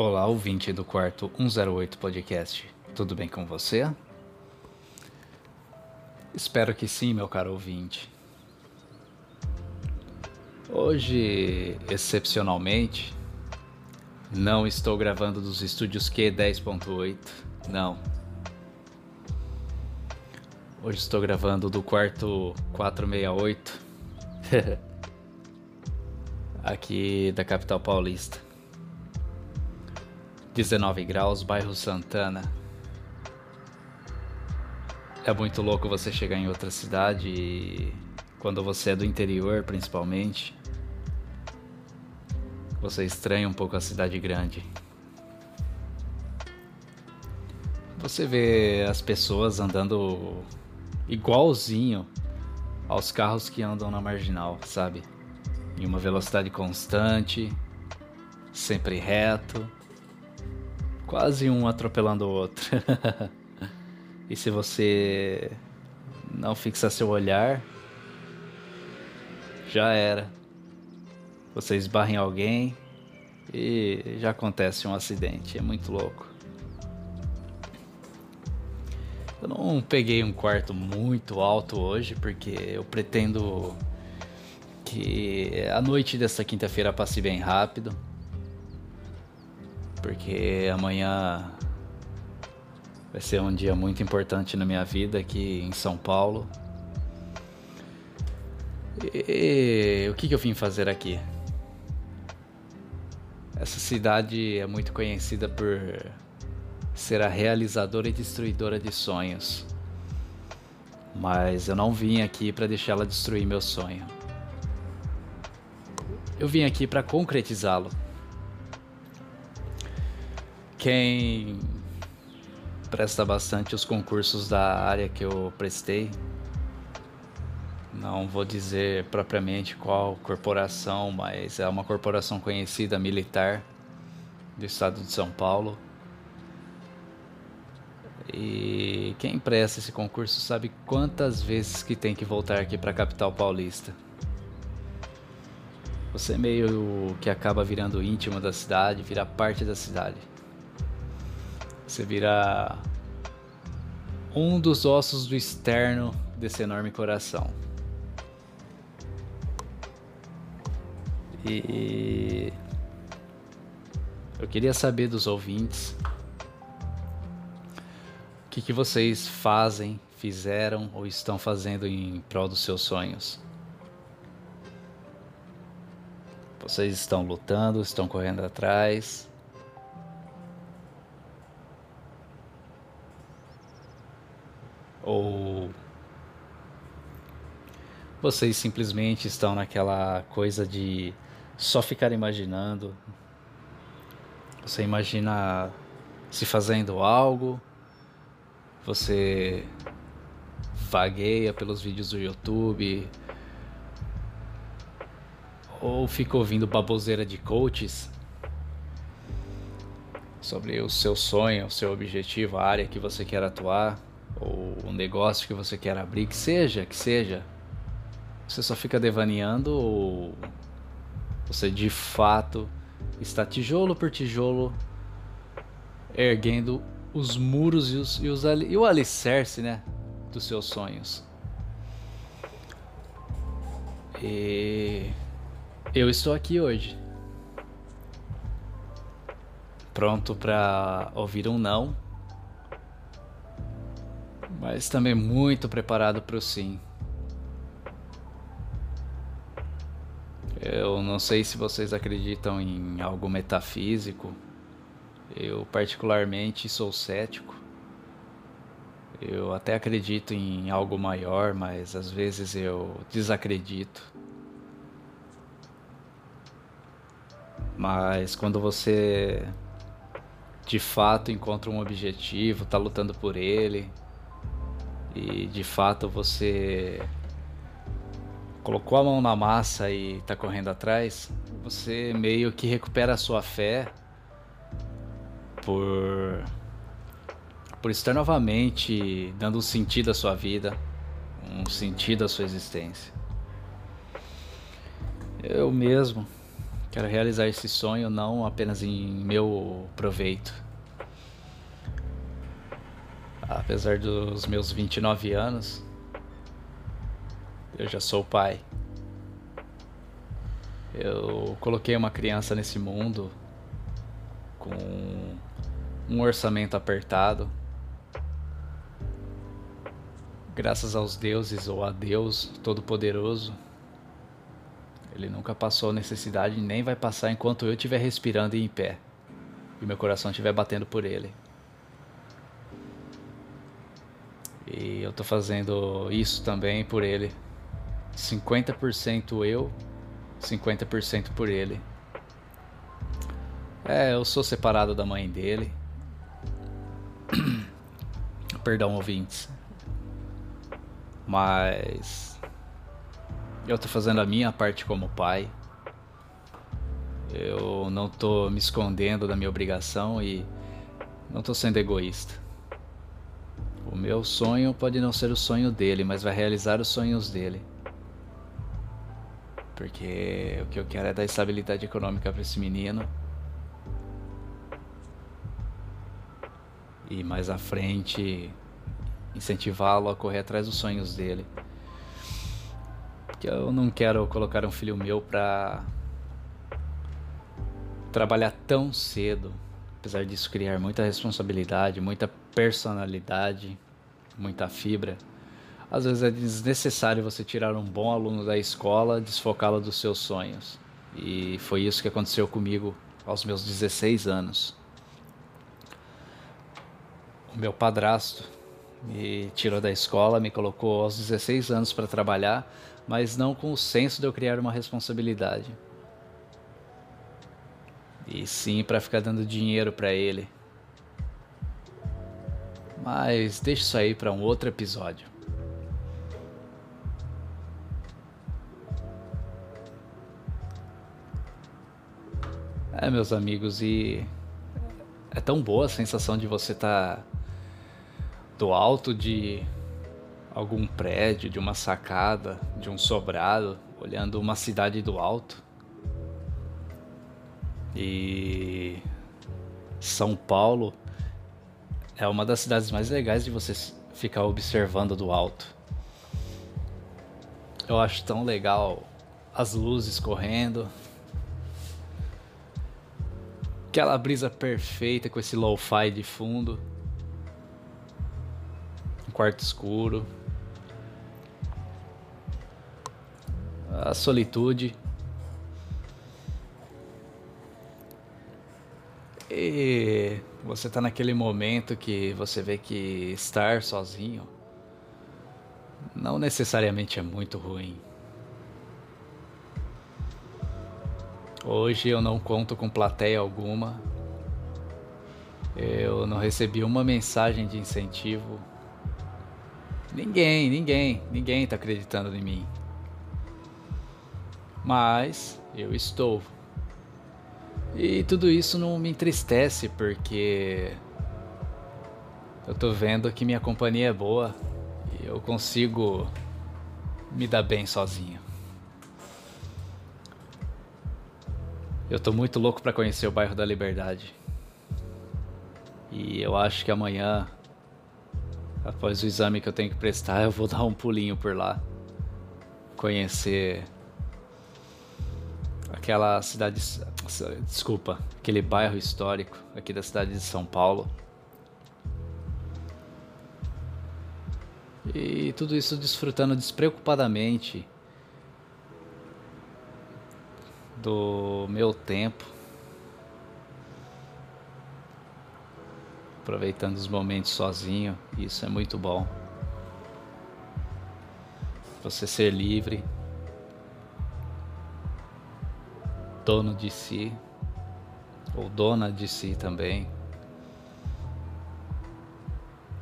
Olá, ouvinte do Quarto 108 Podcast. Tudo bem com você? Espero que sim, meu caro ouvinte. Hoje, excepcionalmente, não estou gravando dos estúdios Q10.8, não. Hoje estou gravando do quarto 468, aqui da capital paulista. 19 graus, bairro Santana. É muito louco você chegar em outra cidade e, quando você é do interior, principalmente, você estranha um pouco a cidade grande. Você vê as pessoas andando igualzinho aos carros que andam na marginal, sabe? Em uma velocidade constante, sempre reto, quase um atropelando o outro. E se você não fixar seu olhar, já era. Você esbarra em alguém e já acontece um acidente. É muito louco. Eu não peguei um quarto muito alto hoje, porque eu pretendo que a noite dessa quinta-feira passe bem rápido, porque amanhã vai ser um dia muito importante na minha vida aqui em São Paulo. E o que eu vim fazer aqui? Essa cidade é muito conhecida por ser a realizadora e destruidora de sonhos, mas eu não vim aqui para deixá-la destruir meu sonho. Eu vim aqui para concretizá-lo. Quem presta bastante os concursos da área que eu prestei, não vou dizer propriamente qual corporação, mas é uma corporação conhecida, militar, do estado de São Paulo. E quem presta esse concurso sabe quantas vezes que tem que voltar aqui para a capital paulista. Você meio que acaba virando íntimo da cidade, vira parte da cidade. Você vira um dos ossos do externo desse enorme coração. E eu queria saber dos ouvintes o que vocês fazem, fizeram ou estão fazendo em prol dos seus sonhos. Vocês estão lutando, estão correndo atrás. Ou vocês simplesmente estão naquela coisa de só ficar imaginando. Você imagina se fazendo algo. Você vagueia pelos vídeos do YouTube, ou fica ouvindo baboseira de coaches sobre o seu sonho, o seu objetivo, a área que você quer atuar, ou o negócio que você quer abrir, que seja. Você só fica devaneando, ou você de fato está tijolo por tijolo erguendo os muros e o alicerce, né, dos seus sonhos. E eu estou aqui hoje, pronto para ouvir um não, mas também muito preparado para o sim. Eu não sei se vocês acreditam em algo metafísico. Eu particularmente sou cético. Eu até acredito em algo maior, mas às vezes eu desacredito. Mas quando você de fato encontra um objetivo, está lutando por ele, e de fato você colocou a mão na massa e está correndo atrás, você meio que recupera a sua fé por estar novamente dando um sentido à sua vida, um sentido à sua existência. Eu mesmo Quero realizar esse sonho não apenas em meu proveito. Apesar dos meus 29 anos, eu já sou pai. Eu coloquei uma criança nesse mundo com um orçamento apertado. Graças aos deuses ou a Deus Todo-Poderoso, Ele nunca passou necessidade e nem vai passar enquanto eu estiver respirando e em pé e meu coração estiver batendo por Ele. E eu tô fazendo isso também por Ele. 50% eu, 50% por Ele. Eu sou separado da mãe dele. Perdão, ouvintes. Mas eu tô fazendo a minha parte como pai. Eu não tô me escondendo da minha obrigação e não tô sendo egoísta. O meu sonho pode não ser o sonho dele, mas vai realizar os sonhos dele. Porque o que eu quero é dar estabilidade econômica para esse menino. E mais à frente, incentivá-lo a correr atrás dos sonhos dele. Porque eu não quero colocar um filho meu para trabalhar tão cedo. Apesar disso criar muita responsabilidade, muita personalidade, muita fibra. Às vezes é desnecessário você tirar um bom aluno da escola, desfocá-lo dos seus sonhos. E foi isso que aconteceu comigo aos meus 16 anos. O meu padrasto me tirou da escola, me colocou aos 16 anos para trabalhar, mas não com o senso de eu criar uma responsabilidade. E sim para ficar dando dinheiro para ele. Mas deixa isso aí para um outro episódio. Meus amigos, e é tão boa a sensação de você estar do alto de algum prédio, de uma sacada, de um sobrado, olhando uma cidade do alto. E São Paulo é uma das cidades mais legais de você ficar observando do alto. Eu acho tão legal as luzes correndo, aquela brisa perfeita com esse lo-fi de fundo, um quarto escuro, a solitude. E você tá naquele momento que você vê que estar sozinho não necessariamente é muito ruim. Hoje eu não conto com plateia alguma. Eu não recebi uma mensagem de incentivo. Ninguém tá acreditando em mim. Mas eu estou. E tudo isso não me entristece, porque eu tô vendo que minha companhia é boa e eu consigo me dar bem sozinho. Eu tô muito louco pra conhecer o bairro da Liberdade. E eu acho que amanhã, após o exame que eu tenho que prestar, eu vou dar um pulinho por lá. Conhecer aquela cidade... Desculpa, aquele bairro histórico aqui da cidade de São Paulo. E tudo isso desfrutando despreocupadamente do meu tempo, aproveitando os momentos sozinho. Isso é muito bom. Você ser livre, dono de si, ou dona de si também.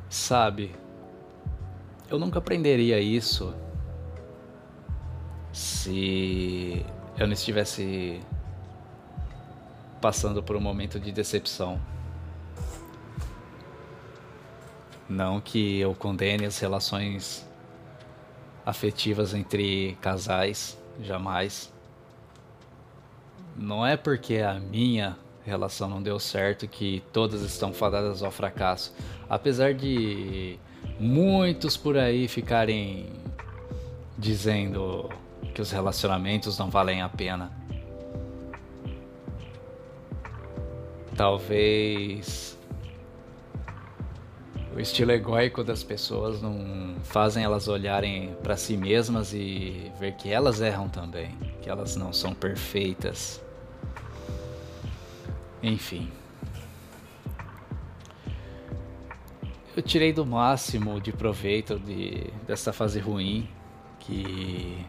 Sabe, eu nunca aprenderia isso se eu não estivesse passando por um momento de decepção. Não que eu condene as relações afetivas entre casais, jamais. Não é porque a minha relação não deu certo que todas estão fadadas ao fracasso. Apesar de muitos por aí ficarem dizendo que os relacionamentos não valem a pena. Talvez o estilo egóico das pessoas não fazem elas olharem para si mesmas e ver que elas erram também, que elas não são perfeitas. Enfim. Eu tirei do máximo de proveito dessa fase ruim que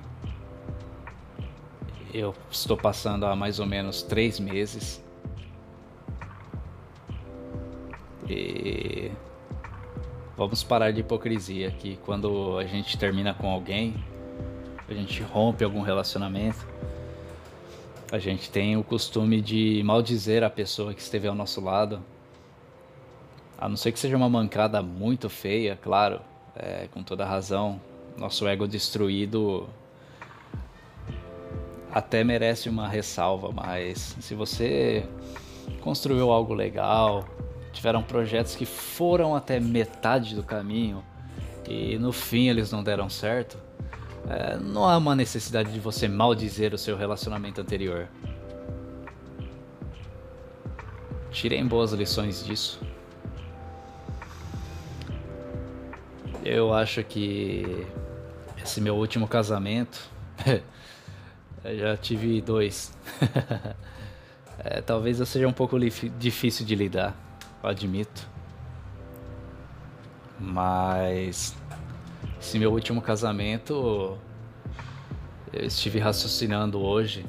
eu estou passando há mais ou menos 3 meses. E vamos parar de hipocrisia, que quando a gente termina com alguém, a gente rompe algum relacionamento, a gente tem o costume de maldizer a pessoa que esteve ao nosso lado, a não ser que seja uma mancada muito feia, claro, com toda razão, nosso ego destruído até merece uma ressalva, mas se você construiu algo legal, tiveram projetos que foram até metade do caminho e no fim eles não deram certo, não há uma necessidade de você maldizer o seu relacionamento anterior. Tirem boas lições disso. Eu acho que esse meu último casamento, eu já tive 2. Talvez eu seja um pouco difícil de lidar. Admito, mas esse meu último casamento eu estive raciocinando hoje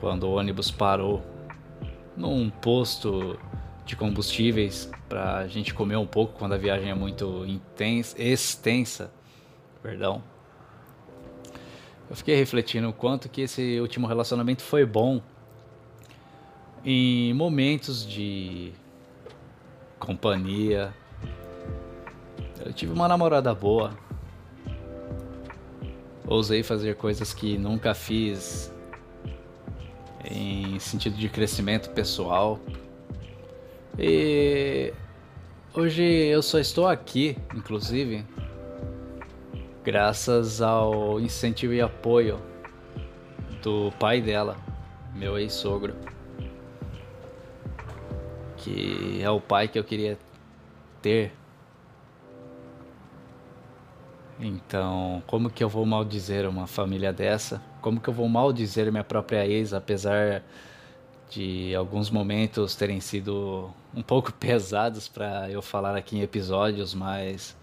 quando o ônibus parou num posto de combustíveis pra gente comer um pouco quando a viagem é muito extensa. Eu fiquei refletindo o quanto que esse último relacionamento foi bom em momentos de companhia. Eu tive uma namorada boa. Ousei fazer coisas que nunca fiz em sentido de crescimento pessoal. E hoje eu só estou aqui, inclusive, graças ao incentivo e apoio do pai dela, meu ex-sogro, que é o pai que eu queria ter. Então, como que eu vou maldizer uma família dessa? Como que eu vou maldizer minha própria ex, apesar de alguns momentos terem sido um pouco pesados para eu falar aqui em episódios, mas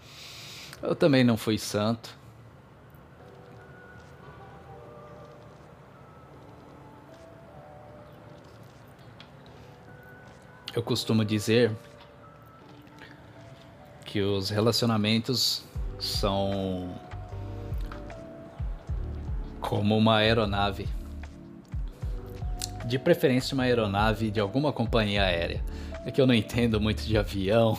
eu também não fui santo. Eu costumo dizer que os relacionamentos são como uma aeronave. De preferência uma aeronave de alguma companhia aérea. É que eu não entendo muito de avião,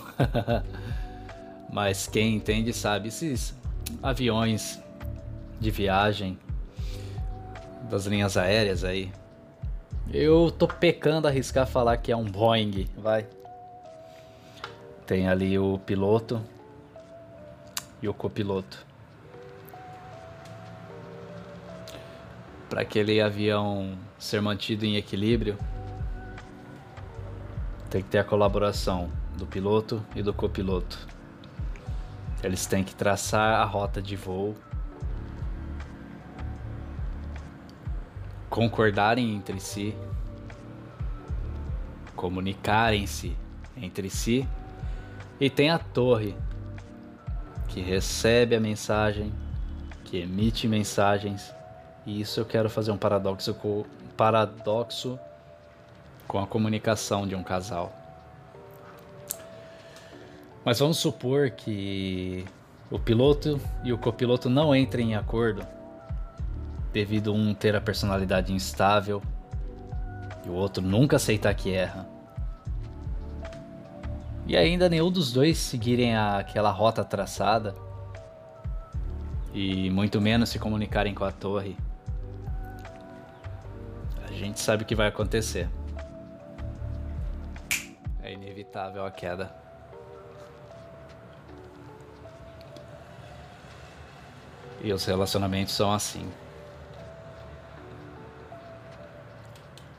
mas quem entende sabe, esses aviões de viagem das linhas aéreas aí. Eu tô pecando a arriscar falar que é um Boeing, vai. Tem ali o piloto e o copiloto. Para aquele avião ser mantido em equilíbrio, tem que ter a colaboração do piloto e do copiloto. Eles têm que traçar a rota de voo, concordarem entre si, comunicarem-se entre si, e tem a torre que recebe a mensagem, que emite mensagens, e isso eu quero fazer um paradoxo com a comunicação de um casal. Mas vamos supor que o piloto e o copiloto não entrem em acordo, devido um ter a personalidade instável e o outro nunca aceitar que erra. E ainda nenhum dos dois seguirem aquela rota traçada e muito menos se comunicarem com a torre. A A gente sabe o que vai acontecer. É inevitável a queda. E os relacionamentos são assim.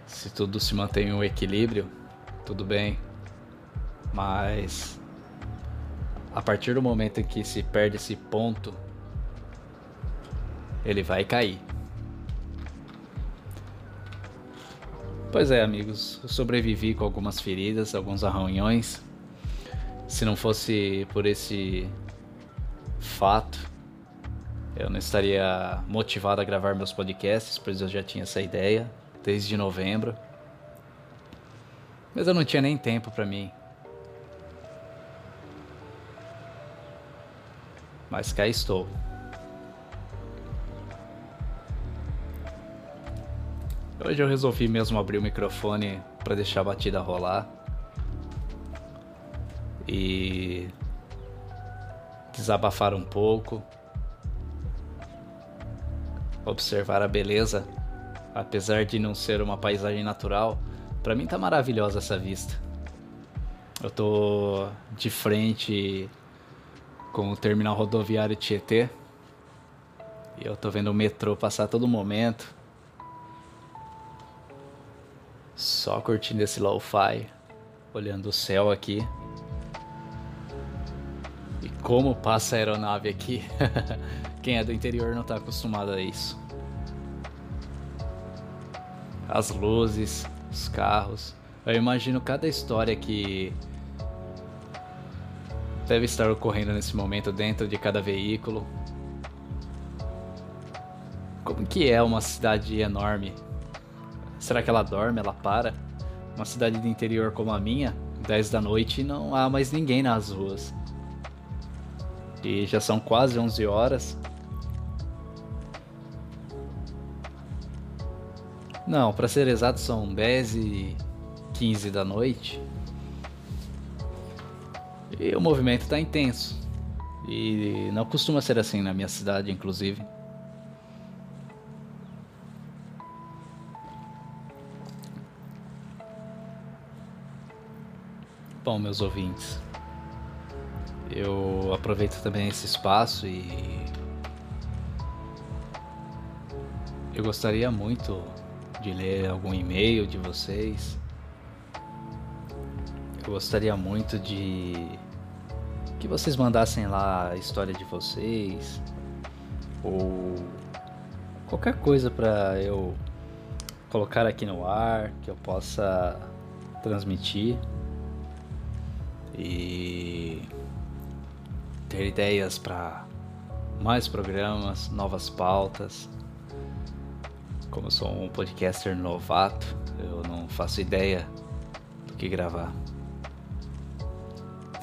Se tudo se mantém em um equilíbrio, tudo bem. Mas a partir do momento em que se perde esse ponto, ele vai cair. Pois é, amigos, eu sobrevivi com algumas feridas, alguns arranhões. Se não fosse por esse fato, eu não estaria motivado a gravar meus podcasts, pois eu já tinha essa ideia desde novembro. Mas eu não tinha nem tempo pra mim. Mas cá estou. Hoje eu resolvi mesmo abrir o microfone para deixar a batida rolar e desabafar um pouco, observar a beleza. Apesar de não ser uma paisagem natural, para mim tá maravilhosa essa vista. Eu tô de frente com o terminal rodoviário Tietê e eu tô vendo o metrô passar a todo momento. Só curtindo esse lo-fi, olhando o céu aqui. E como passa a aeronave aqui. Quem é do interior não tá acostumado a isso. As luzes, os carros. Eu imagino cada história que deve estar ocorrendo nesse momento dentro de cada veículo. Como que é uma cidade enorme? Será que ela dorme? Ela para? Uma cidade de interior como a minha, 10 da noite, não há mais ninguém nas ruas. E já são quase 11 horas. Não, pra ser exato, são 10:15 da noite. E o movimento tá intenso. E não costuma ser assim na minha cidade, inclusive. Bom, meus ouvintes, eu aproveito também esse espaço e eu gostaria muito de ler algum e-mail de vocês. Eu gostaria muito de que vocês mandassem lá a história de vocês ou qualquer coisa para eu colocar aqui no ar, que eu possa transmitir. E ter ideias para mais programas, novas pautas. Como eu sou um podcaster novato, eu não faço ideia do que gravar.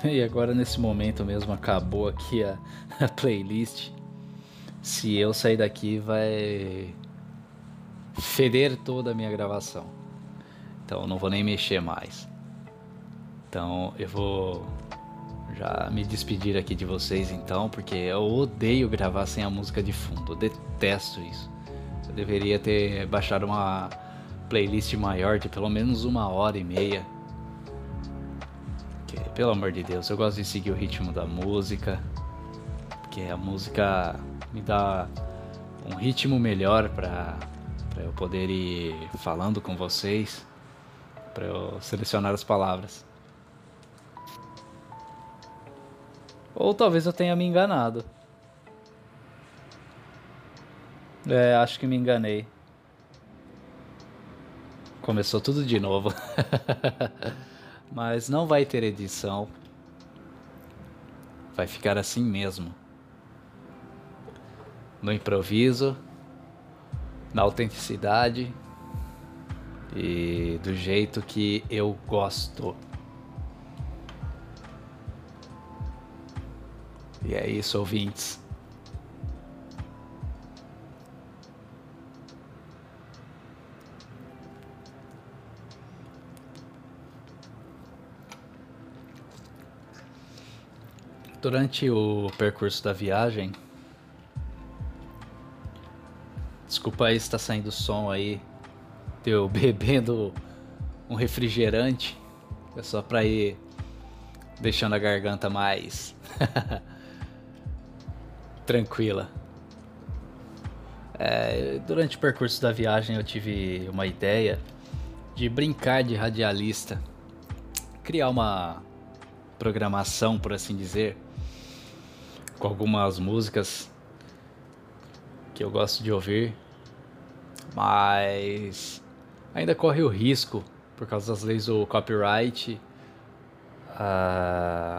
E agora nesse momento mesmo acabou aqui a playlist. Se eu sair daqui vai feder toda a minha gravação. Então eu não vou nem mexer mais. Então eu vou já me despedir aqui de vocês então, porque eu odeio gravar sem a música de fundo, eu detesto isso. Eu deveria ter baixado uma playlist maior de pelo menos 1h30. Porque, pelo amor de Deus, eu gosto de seguir o ritmo da música, porque a música me dá um ritmo melhor para eu poder ir falando com vocês, para eu selecionar as palavras. Ou talvez eu tenha me enganado. É, acho que me enganei. Começou tudo de novo. Mas não vai ter edição. Vai ficar assim mesmo. No improviso, na autenticidade e do jeito que eu gosto. E é isso, ouvintes. Durante o percurso da viagem... Desculpa aí se tá saindo som aí. eu bebendo um refrigerante, é só pra ir deixando a garganta mais tranquila. Durante o percurso da viagem eu tive uma ideia de brincar de radialista, criar uma programação, por assim dizer, com algumas músicas que eu gosto de ouvir, mas ainda corre o risco, por causa das leis do copyright,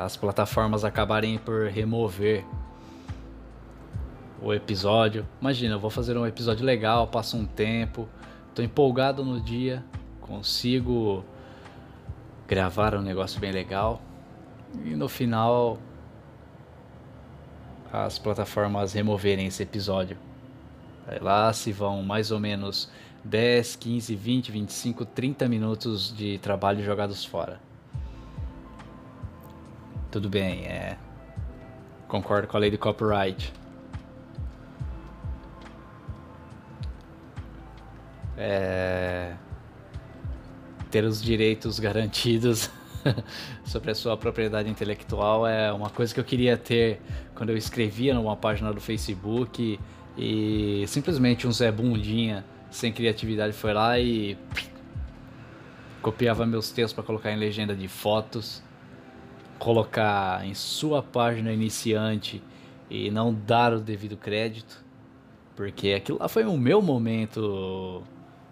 as plataformas acabarem por remover o episódio. Imagina, eu vou fazer um episódio legal, passa um tempo, tô empolgado no dia, consigo gravar um negócio bem legal e no final as plataformas removerem esse episódio. Aí lá se vão mais ou menos 10, 15, 20, 25, 30 minutos de trabalho jogados fora. Tudo bem, concordo com a lei do copyright. Ter os direitos garantidos sobre a sua propriedade intelectual é uma coisa que eu queria ter quando eu escrevia numa página do Facebook e simplesmente um Zé Bundinha sem criatividade foi lá e copiava meus textos para colocar em legenda de fotos, colocar em sua página iniciante e não dar o devido crédito, porque aquilo lá foi o meu momento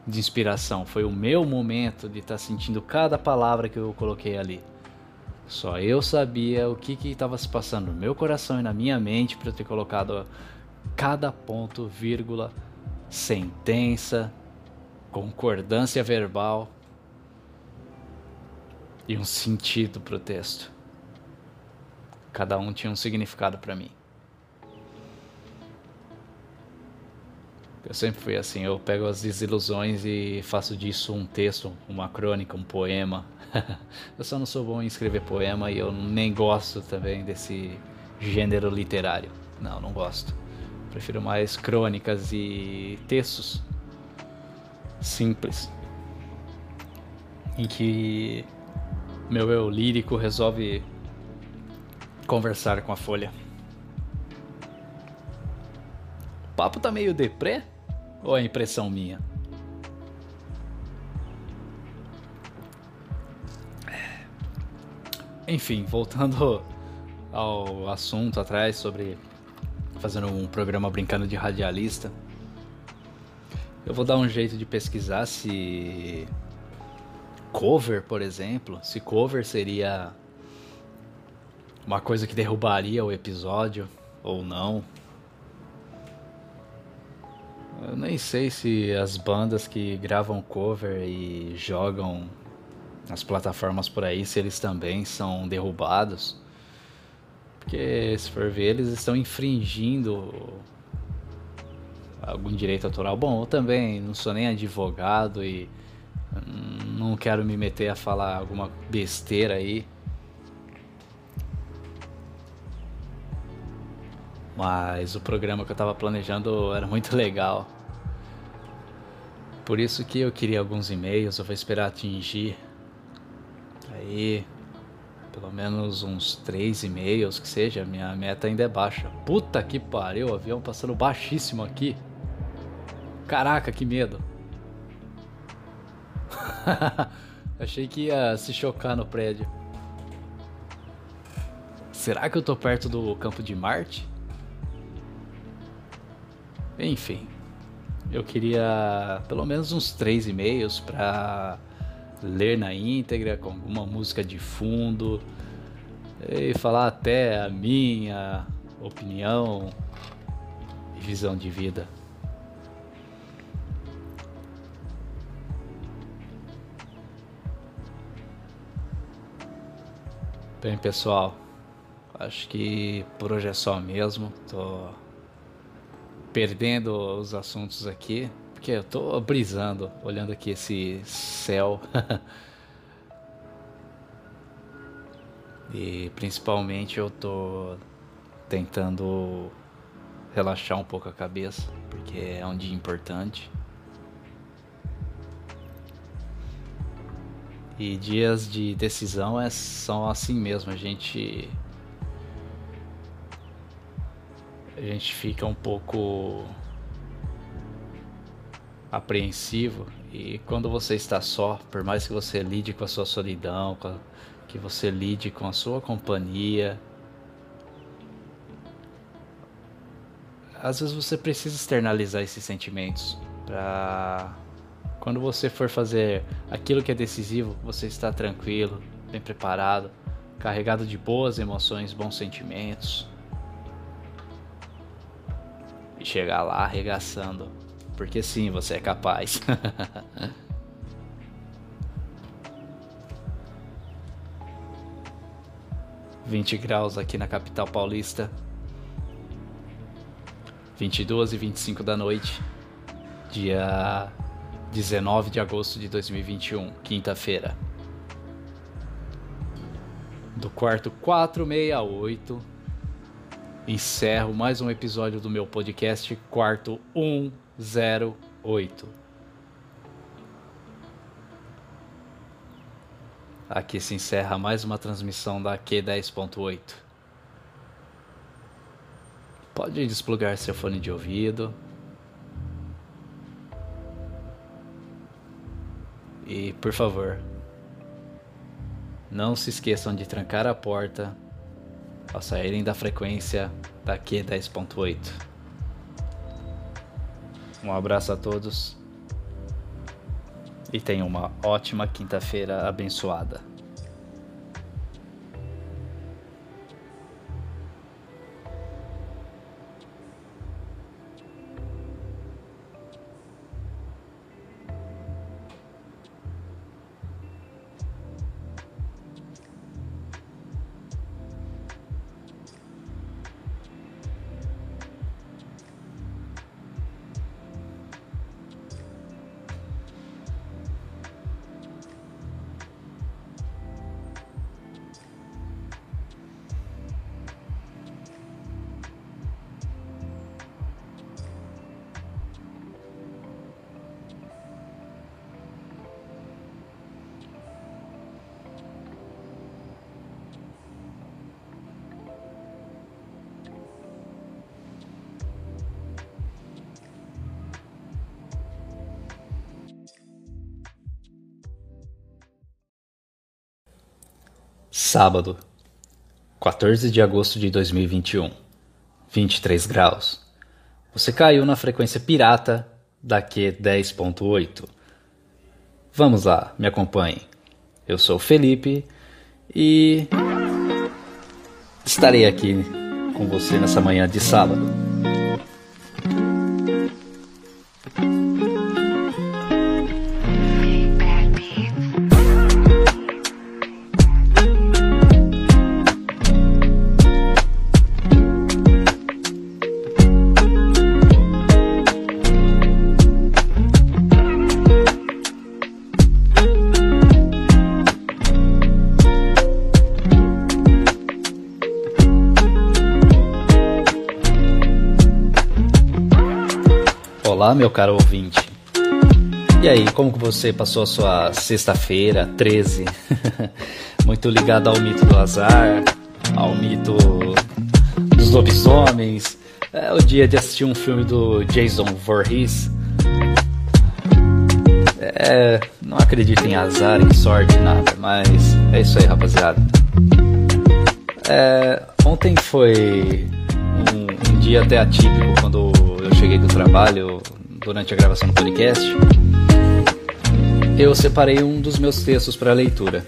de inspiração, foi o meu momento de estar sentindo cada palavra que eu coloquei ali. Só eu sabia o que estava se passando no meu coração e na minha mente para eu ter colocado cada ponto, vírgula, sentença, concordância verbal e um sentido para o texto. Cada um tinha um significado para mim. Eu sempre fui assim, eu pego as desilusões e faço disso um texto, uma crônica, um poema. Eu só não sou bom em escrever poema e eu nem gosto também desse gênero literário. Não gosto. Prefiro mais crônicas e textos simples, em que meu eu lírico resolve conversar com a folha. O papo tá meio deprê? Ou é impressão minha? Enfim, voltando ao assunto atrás sobre fazendo um programa brincando de radialista, eu vou dar um jeito de pesquisar se cover, por exemplo, se cover seria uma coisa que derrubaria o episódio ou não. Eu nem sei se as bandas que gravam cover e jogam nas plataformas por aí, se eles também são derrubados. Porque se for ver, eles estão infringindo algum direito autoral. Bom, eu também não sou nem advogado e não quero me meter a falar alguma besteira aí. Mas o programa que eu estava planejando era muito legal. Por isso que eu queria alguns e-mails, eu vou esperar atingir aí pelo menos uns 3 e-mails, que seja, minha meta ainda é baixa. Puta que pariu, o avião passando baixíssimo aqui. Caraca, que medo. Achei que ia se chocar no prédio. Será que eu tô perto do campo de Marte? Enfim, eu queria pelo menos uns 3 e-mails para ler na íntegra, com alguma música de fundo, e falar até a minha opinião e visão de vida. Bem, pessoal, acho que por hoje é só mesmo. Tô perdendo os assuntos aqui, porque eu tô brisando, olhando aqui esse céu. E principalmente eu tô tentando relaxar um pouco a cabeça, porque é um dia importante. E dias de decisão são assim mesmo, a gente fica um pouco apreensivo, e quando você está só, por mais que você lide com a sua solidão, que você lide com a sua companhia, às vezes você precisa externalizar esses sentimentos para quando você for fazer aquilo que é decisivo, você está tranquilo, bem preparado, carregado de boas emoções, bons sentimentos, e chegar lá arregaçando, porque sim, você é capaz. 20 graus aqui na capital paulista, 22 e 25 da noite, dia 19 de agosto de 2021, quinta-feira. Do quarto 468, encerro mais um episódio do meu podcast, quarto 108. Aqui se encerra mais uma transmissão da Q10.8. Pode desplugar seu fone de ouvido e, por favor, não se esqueçam de trancar a porta ao saírem da frequência da Q10.8. Um abraço a todos e tenham uma ótima quinta-feira abençoada. Sábado, 14 de agosto de 2021, 23 graus. Você caiu na frequência pirata da Q10.8. Vamos lá, me acompanhe. Eu sou o Felipe e estarei aqui com você nessa manhã de sábado. Olá, meu caro ouvinte. E aí, como que você passou a sua sexta-feira, 13? Muito ligado ao mito do azar, ao mito dos lobisomens. É o dia de assistir um filme do Jason Voorhees. Não acredito em azar, em sorte, nada, mas é isso aí, rapaziada. Ontem foi um dia até atípico, quando eu cheguei do trabalho. Durante a gravação do podcast, eu separei um dos meus textos para leitura.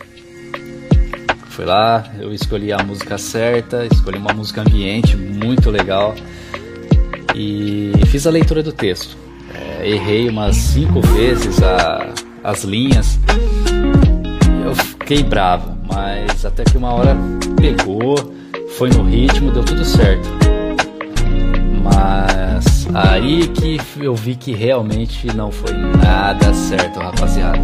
Fui lá, eu escolhi a música certa, escolhi uma música ambiente muito legal e fiz a leitura do texto. Errei umas 5 vezes as linhas, eu fiquei bravo, mas até que uma hora pegou, foi no ritmo, deu tudo certo. Mas aí que eu vi que realmente não foi nada certo, rapaziada.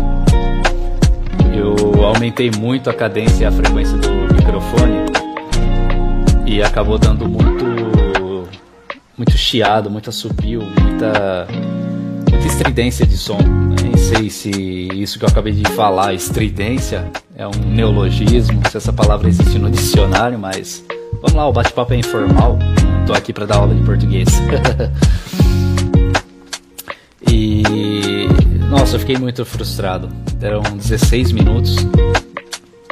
Eu aumentei muito a cadência e a frequência do microfone e acabou dando muito chiado, muito assobio, muita estridência de som. Nem sei se isso que eu acabei de falar, estridência, é um neologismo, se essa palavra existe no dicionário, mas vamos lá, o bate-papo é informal, tô aqui para dar aula de português. E nossa, eu fiquei muito frustrado. Eram 16 minutos,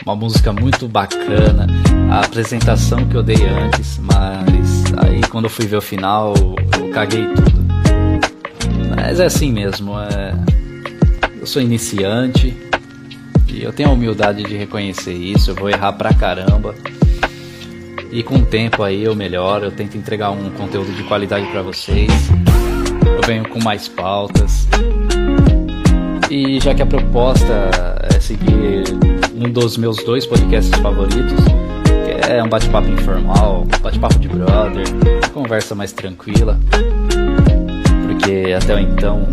uma música muito bacana, a apresentação que eu dei antes, mas aí quando eu fui ver o final, eu caguei tudo. Mas é assim mesmo, eu sou iniciante e eu tenho a humildade de reconhecer isso, eu vou errar pra caramba. E com o tempo aí eu melhoro, eu tento entregar um conteúdo de qualidade pra vocês, eu venho com mais pautas. E já que a proposta é seguir um dos meus dois podcasts favoritos, que é um bate-papo informal, bate-papo de brother, conversa mais tranquila, porque até então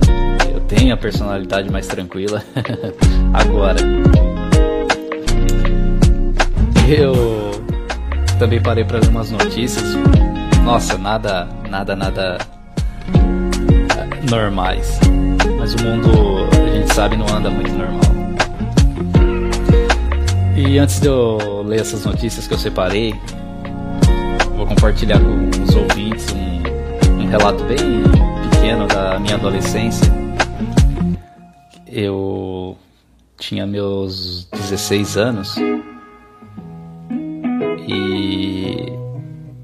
eu tenho a personalidade mais tranquila. Agora eu também parei para ver umas notícias. Nossa, nada normais. Mas o mundo, a gente sabe, não anda muito normal. E antes de eu ler essas notícias que eu separei, vou compartilhar com os ouvintes um relato bem pequeno da minha adolescência. Eu tinha meus 16 anos. E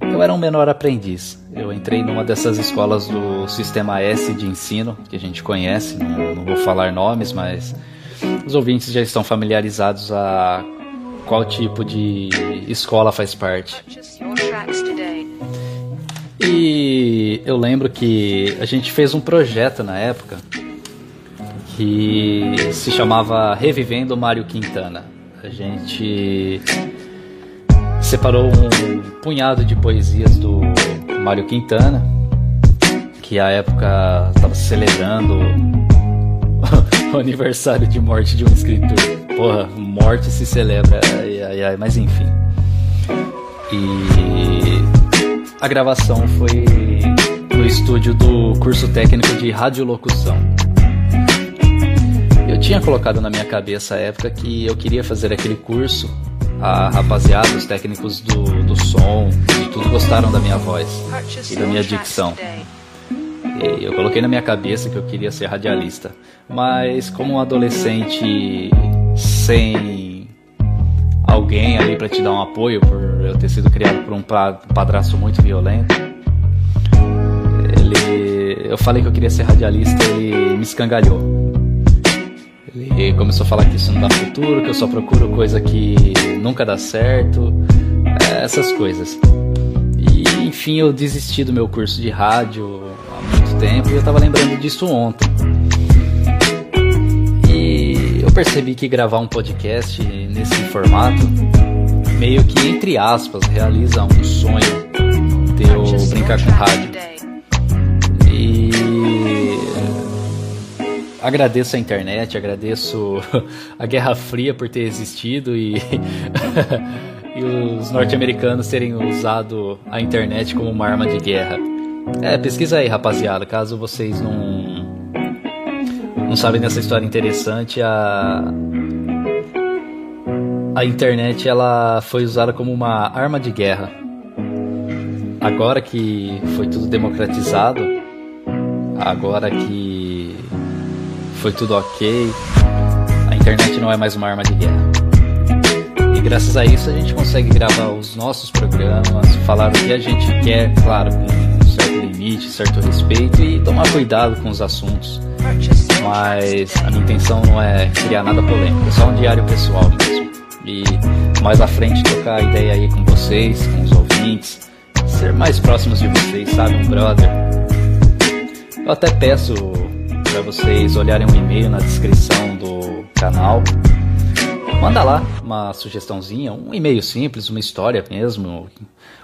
eu era um menor aprendiz. Eu entrei numa dessas escolas do Sistema S de ensino, que a gente conhece, não vou falar nomes, mas os ouvintes já estão familiarizados a qual tipo de escola faz parte. E eu lembro que a gente fez um projeto na época que se chamava Revivendo Mário Quintana. A gente separou um punhado de poesias do Mário Quintana, que à época estava celebrando o aniversário de morte de um escritor. Porra, morte se celebra, ai, ai, ai, mas enfim. E a gravação foi no estúdio do curso técnico de radiolocução. Eu tinha colocado na minha cabeça à época que eu queria fazer aquele curso. A rapaziada, os técnicos do som e tudo gostaram da minha voz e da minha dicção. E eu coloquei na minha cabeça que eu queria ser radialista. Mas como um adolescente sem alguém ali pra te dar um apoio, por eu ter sido criado por um padrasto muito violento, eu falei que eu queria ser radialista e ele me escangalhou. Ele começou a falar que isso não dá futuro, que eu só procuro coisa que nunca dá certo, essas coisas. E enfim, eu desisti do meu curso de rádio há muito tempo e eu tava lembrando disso ontem. E eu percebi que gravar um podcast nesse formato, meio que entre aspas, realiza um sonho de eu brincar com rádio. E agradeço a internet, agradeço a Guerra Fria por ter existido e, e os norte-americanos terem usado a internet como uma arma de guerra. Pesquisa aí, rapaziada, caso vocês não sabem dessa história interessante. A internet, ela foi usada como uma arma de guerra. Agora que foi tudo democratizado, agora que foi tudo ok, a internet não é mais uma arma de guerra. E graças a isso a gente consegue gravar os nossos programas, falar o que a gente quer, claro, com um certo limite, certo respeito e tomar cuidado com os assuntos. Mas a minha intenção não é criar nada polêmico, é só um diário pessoal mesmo. E mais à frente trocar a ideia aí com vocês, com os ouvintes, ser mais próximos de vocês, sabe, um brother. Eu até peço para vocês olharem um e-mail na descrição do canal. Manda lá uma sugestãozinha, um e-mail simples, uma história mesmo,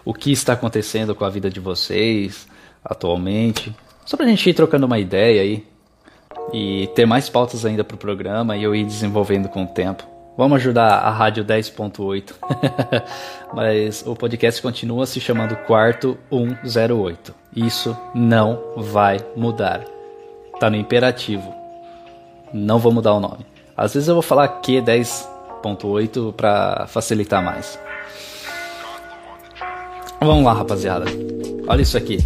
o que está acontecendo com a vida de vocês atualmente, só pra gente ir trocando uma ideia aí e ter mais pautas ainda pro programa e eu ir desenvolvendo com o tempo. Vamos ajudar a Rádio 10.8. Mas o podcast continua se chamando Quarto 108. Isso não vai mudar. Tá no imperativo. Não vou mudar o nome. Às vezes eu vou falar Q10.8 pra facilitar mais. Vamos lá, rapaziada. Olha isso aqui.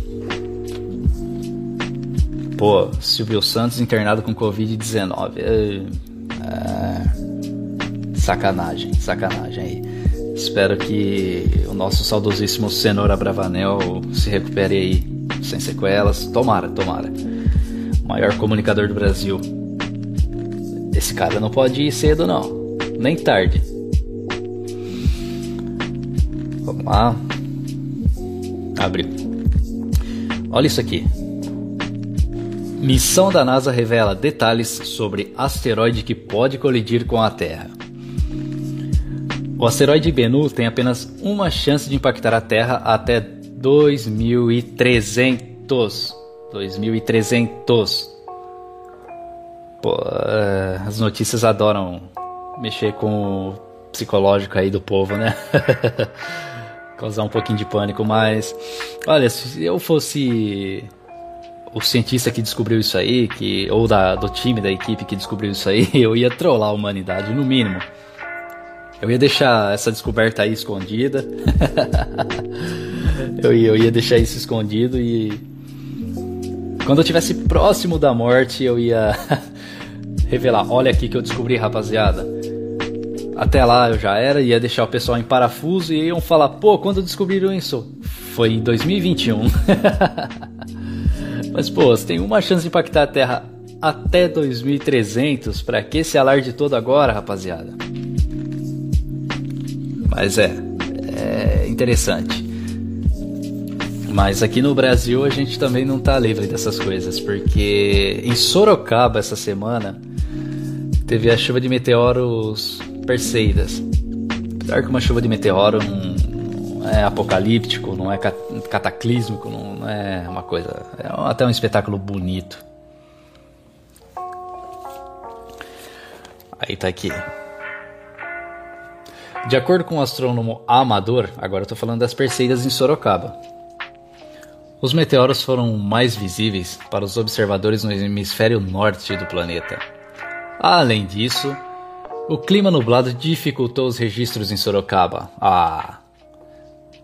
Pô, Silvio Santos internado com Covid-19. Sacanagem aí. Espero que o nosso saudosíssimo Cenoura Bravanel se recupere aí, sem sequelas. Tomara. Maior comunicador do Brasil. Esse cara não pode ir cedo, não. Nem tarde. Vamos lá. Abriu. Olha isso aqui. Missão da NASA revela detalhes sobre asteroide que pode colidir com a Terra. O asteroide Bennu tem apenas uma chance de impactar a Terra até 2300. Pô, as notícias adoram mexer com o psicológico aí do povo, né? Causar um pouquinho de pânico, mas... Olha, se eu fosse o cientista que descobriu isso aí, ou do time da equipe que descobriu isso aí, eu ia trollar a humanidade, no mínimo. Eu ia deixar essa descoberta aí escondida. Eu ia deixar isso escondido e... Quando eu estivesse próximo da morte, eu ia revelar, olha aqui que eu descobri, rapaziada. Até lá eu já era, ia deixar o pessoal em parafuso e iam falar, pô, quando descobriram isso? Foi em 2021. Mas, pô, você tem uma chance de impactar a Terra até 2300, pra que esse alarde todo agora, rapaziada? Mas é interessante. Mas aqui no Brasil a gente também não tá livre dessas coisas, porque em Sorocaba essa semana teve a chuva de meteoros Perseidas. Apesar que uma chuva de meteoro não é apocalíptico, não é cataclísmico, não é uma coisa... É até um espetáculo bonito. Aí tá aqui. De acordo com o astrônomo amador, agora eu tô falando das Perseidas em Sorocaba. Os meteoros foram mais visíveis para os observadores no hemisfério norte do planeta. Além disso, o clima nublado dificultou os registros em Sorocaba.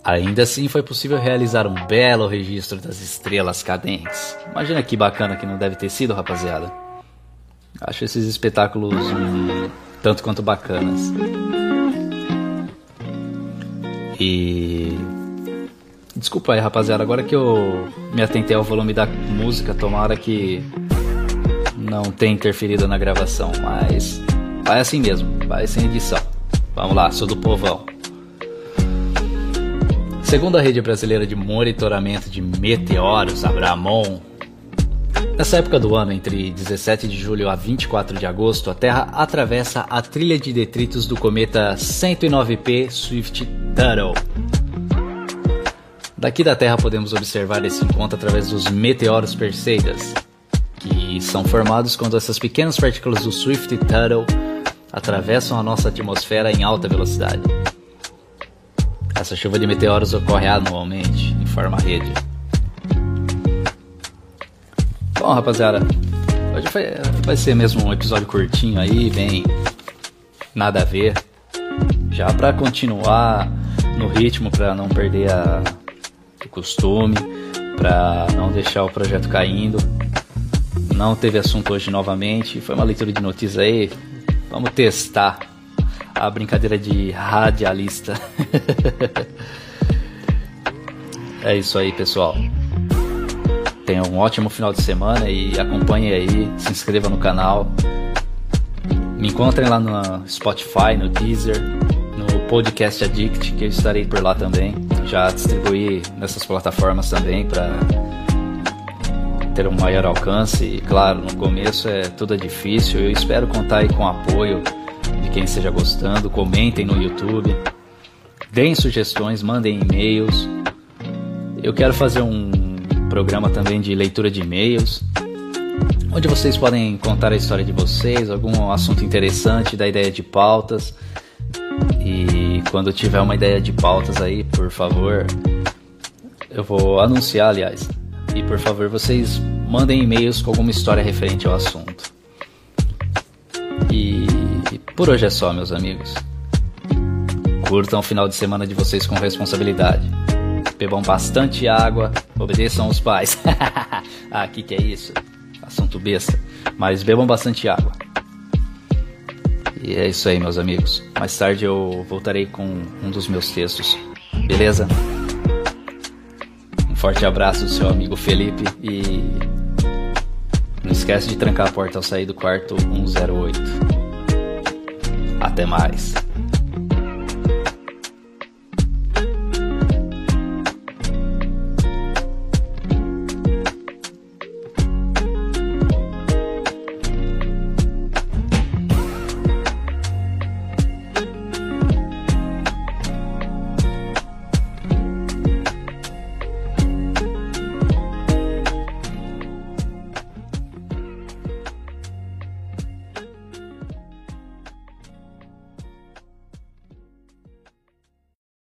Ainda assim foi possível realizar um belo registro das estrelas cadentes. Imagina que bacana que não deve ter sido, rapaziada. Acho esses espetáculos tanto quanto bacanas. E... Desculpa aí, rapaziada, agora que eu me atentei ao volume da música, tomara que não tenha interferido na gravação, mas vai assim mesmo, vai sem edição. Vamos lá, sou do povão. Segundo a Rede Brasileira de Monitoramento de Meteoros, a Abramon, nessa época do ano, entre 17 de julho a 24 de agosto, a Terra atravessa a trilha de detritos do cometa 109P Swift-Tuttle. Daqui da Terra podemos observar esse encontro através dos meteoros Perseidas, que são formados quando essas pequenas partículas do Swift-Tuttle atravessam a nossa atmosfera em alta velocidade. Essa chuva de meteoros ocorre anualmente, informa a rede. Bom, rapaziada, hoje vai ser mesmo um episódio curtinho aí, bem nada a ver, já pra continuar no ritmo, pra não perder o costume, para não deixar o projeto caindo. Não teve assunto hoje novamente, foi uma leitura de notícias aí, vamos testar a brincadeira de radialista. É isso aí, pessoal, tenha um ótimo final de semana e acompanhe aí, se inscreva no canal, me encontrem lá no Spotify, no Deezer, no Podcast Addict, que eu estarei por lá também. Já distribuí nessas plataformas também para ter um maior alcance. E claro, no começo tudo é difícil. Eu espero contar aí com o apoio de quem esteja gostando. Comentem no YouTube, deem sugestões, mandem e-mails. Eu quero fazer um programa também de leitura de e-mails, onde vocês podem contar a história de vocês, algum assunto interessante, dar ideia de pautas. E quando tiver uma ideia de pautas aí, por favor, eu vou anunciar, aliás. E por favor, vocês mandem e-mails com alguma história referente ao assunto. E por hoje é só, meus amigos. Curtam o final de semana de vocês com responsabilidade. Bebam bastante água, obedeçam aos pais. Ah, que é isso? Assunto besta. Mas bebam bastante água. E é isso aí, meus amigos. Mais tarde eu voltarei com um dos meus textos. Beleza? Um forte abraço do seu amigo Felipe e... não esquece de trancar a porta ao sair do quarto 108. Até mais.